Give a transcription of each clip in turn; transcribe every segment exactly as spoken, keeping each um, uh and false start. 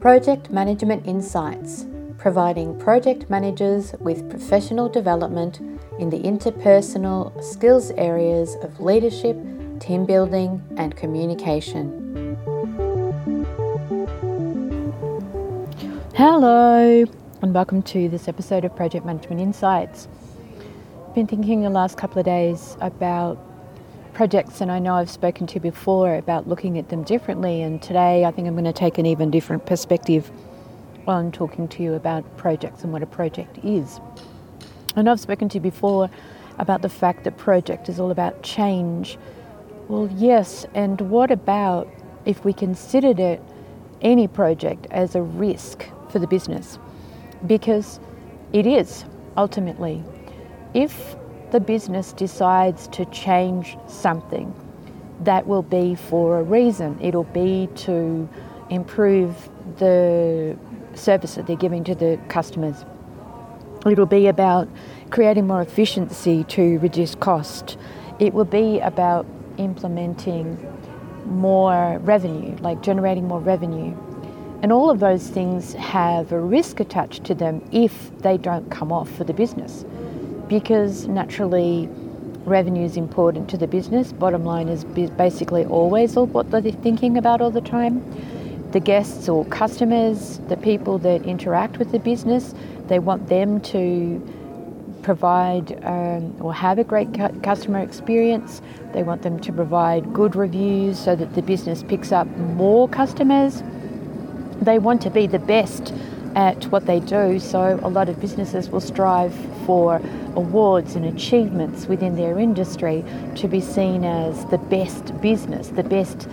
Project Management Insights, providing project managers with professional development in the interpersonal skills areas of leadership, team building, and communication. Hello, and welcome to this episode of Project Management Insights. I've been thinking the last couple of days about projects, and I know I've spoken to you before about looking at them differently, and today I think I'm going to take an even different perspective on talking to you about projects and what a project is. And I've spoken to you before about the fact that project is all about change. Well, yes, and what about if we considered it, any project, as a risk for the business? Because it is, ultimately. If the business decides to change something, that will be for a reason. It'll be to improve the service that they're giving to the customers. It'll be about creating more efficiency to reduce cost. It will be about implementing more revenue, like generating more revenue. And all of those things have a risk attached to them if they don't come off for the business. Because naturally, revenue is important to the business. Bottom line is basically always what they're thinking about all the time. The guests or customers, the people that interact with the business, they want them to provide um, or have a great cu- customer experience. They want them to provide good reviews so that the business picks up more customers. They want to be the best at what they do, so a lot of businesses will strive for awards and achievements within their industry to be seen as the best business, the best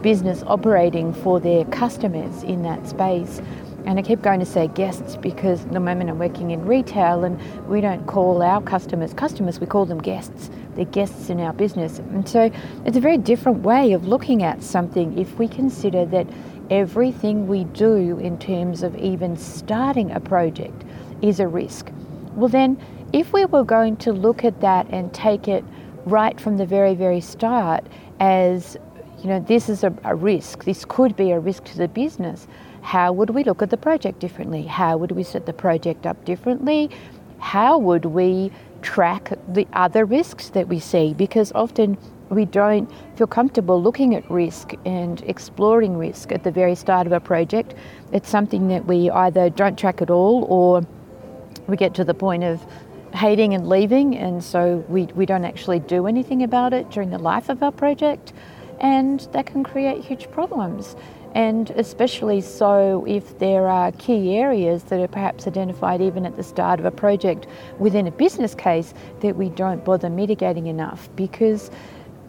business operating for their customers in that space. And I keep going to say guests because at the moment I'm working in retail and we don't call our customers customers, we call them guests. They're guests in our business. And so it's a very different way of looking at something if we consider that everything we do in terms of even starting a project is a risk. Well then, if we were going to look at that and take it right from the very, very start as, you know, this is a, a risk, this could be a risk to the business, how would we look at the project differently? How would we set the project up differently? How would we track the other risks that we see? Because often we don't feel comfortable looking at risk and exploring risk at the very start of a project. It's something that we either don't track at all or we get to the point of hating and leaving, and so we, we don't actually do anything about it during the life of our project, and that can create huge problems. And especially so if there are key areas that are perhaps identified even at the start of a project within a business case that we don't bother mitigating enough, because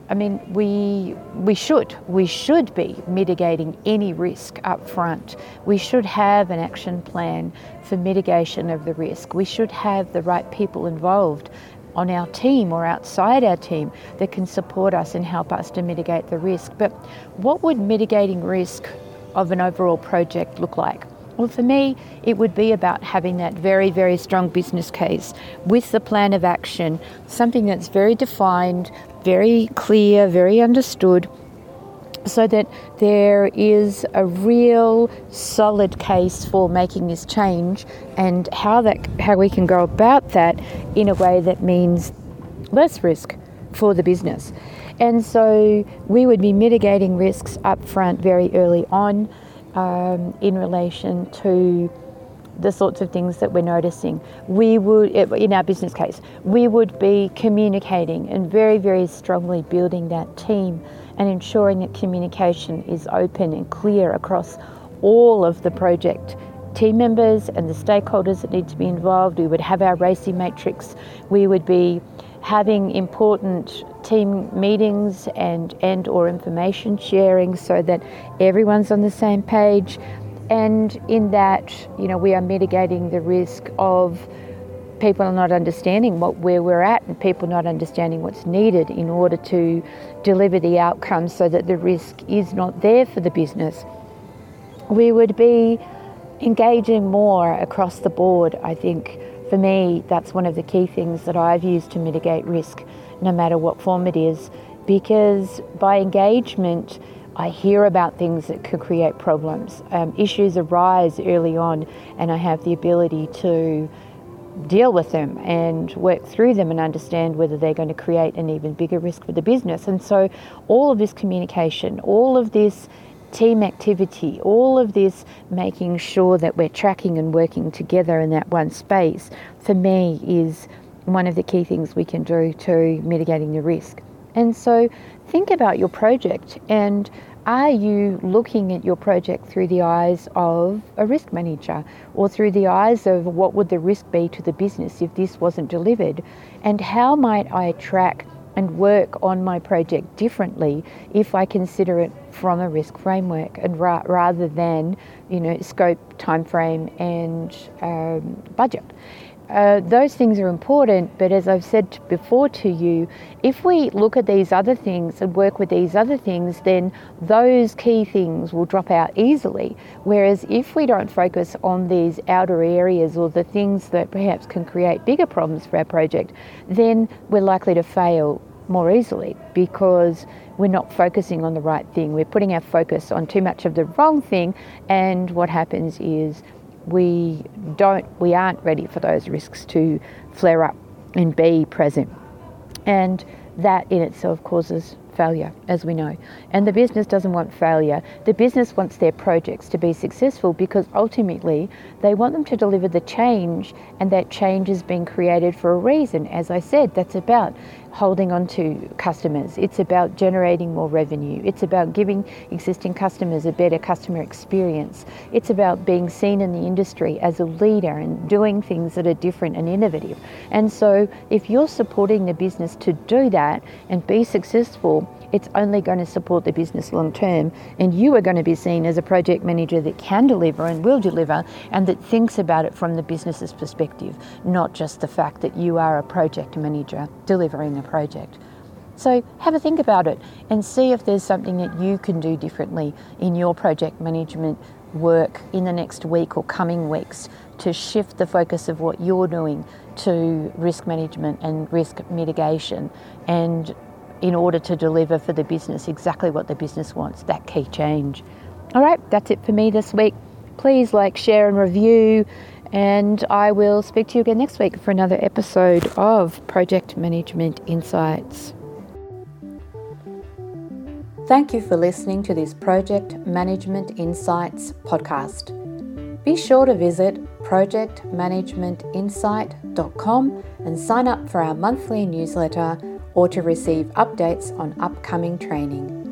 I mean, we we should. We should be mitigating any risk up front. We should have an action plan for mitigation of the risk. We should have the right people involved on our team or outside our team that can support us and help us to mitigate the risk. But what would mitigating risk of an overall project look like? Well, for me, it would be about having that very, very strong business case with the plan of action, something that's very defined, very clear, very understood, so that there is a real solid case for making this change and how that how we can go about that in a way that means less risk for the business. And so we would be mitigating risks up front very early on um, in relation to the sorts of things that we're noticing. We would, in our business case, we would be communicating and very, very strongly building that team and ensuring that communication is open and clear across all of the project team members and the stakeholders that need to be involved. We would have our R A C I matrix. We would be having important team meetings and, and or information sharing so that everyone's on the same page. And in that, you know, we are mitigating the risk of people not understanding what where we're at and people not understanding what's needed in order to deliver the outcome so that the risk is not there for the business. We would be engaging more across the board. I think for me, that's one of the key things that I've used to mitigate risk, no matter what form it is, because by engagement, I hear about things that could create problems. Um, issues arise early on, and I have the ability to deal with them and work through them and understand whether they're going to create an even bigger risk for the business. And so all of this communication, all of this team activity, all of this making sure that we're tracking and working together in that one space, for me, is one of the key things we can do to mitigating the risk. And so think about your project, and are you looking at your project through the eyes of a risk manager, or through the eyes of what would the risk be to the business if this wasn't delivered? And how might I track and work on my project differently if I consider it from a risk framework, and ra- rather than, you know, scope, time frame and um, budget? Uh, those things are important, but as I've said before to you, if we look at these other things and work with these other things, then those key things will drop out easily. Whereas if we don't focus on these outer areas or the things that perhaps can create bigger problems for our project, then we're likely to fail more easily because we're not focusing on the right thing. We're putting our focus on too much of the wrong thing, and what happens is we don't, we aren't ready for those risks to flare up and be present. And that in itself causes failure, as we know. And the business doesn't want failure. The business wants their projects to be successful because ultimately they want them to deliver the change, and that change has been created for a reason. As I said, that's about holding on to customers. It's about generating more revenue. It's about giving existing customers a better customer experience. It's about being seen in the industry as a leader and doing things that are different and innovative. And so if you're supporting the business to do that and be successful, it's only going to support the business long term, and you are going to be seen as a project manager that can deliver and will deliver, and that thinks about it from the business's perspective, not just the fact that you are a project manager delivering a project. So have a think about it and see if there's something that you can do differently in your project management work in the next week or coming weeks to shift the focus of what you're doing to risk management and risk mitigation, and in order to deliver for the business exactly what the business wants, that key change. All right, that's it for me this week. Please like, share and review, and I will speak to you again next week for another episode of Project Management Insights. Thank you for listening to this Project Management Insights podcast. Be sure to visit project management insight dot com and sign up for our monthly newsletter, or to receive updates on upcoming training.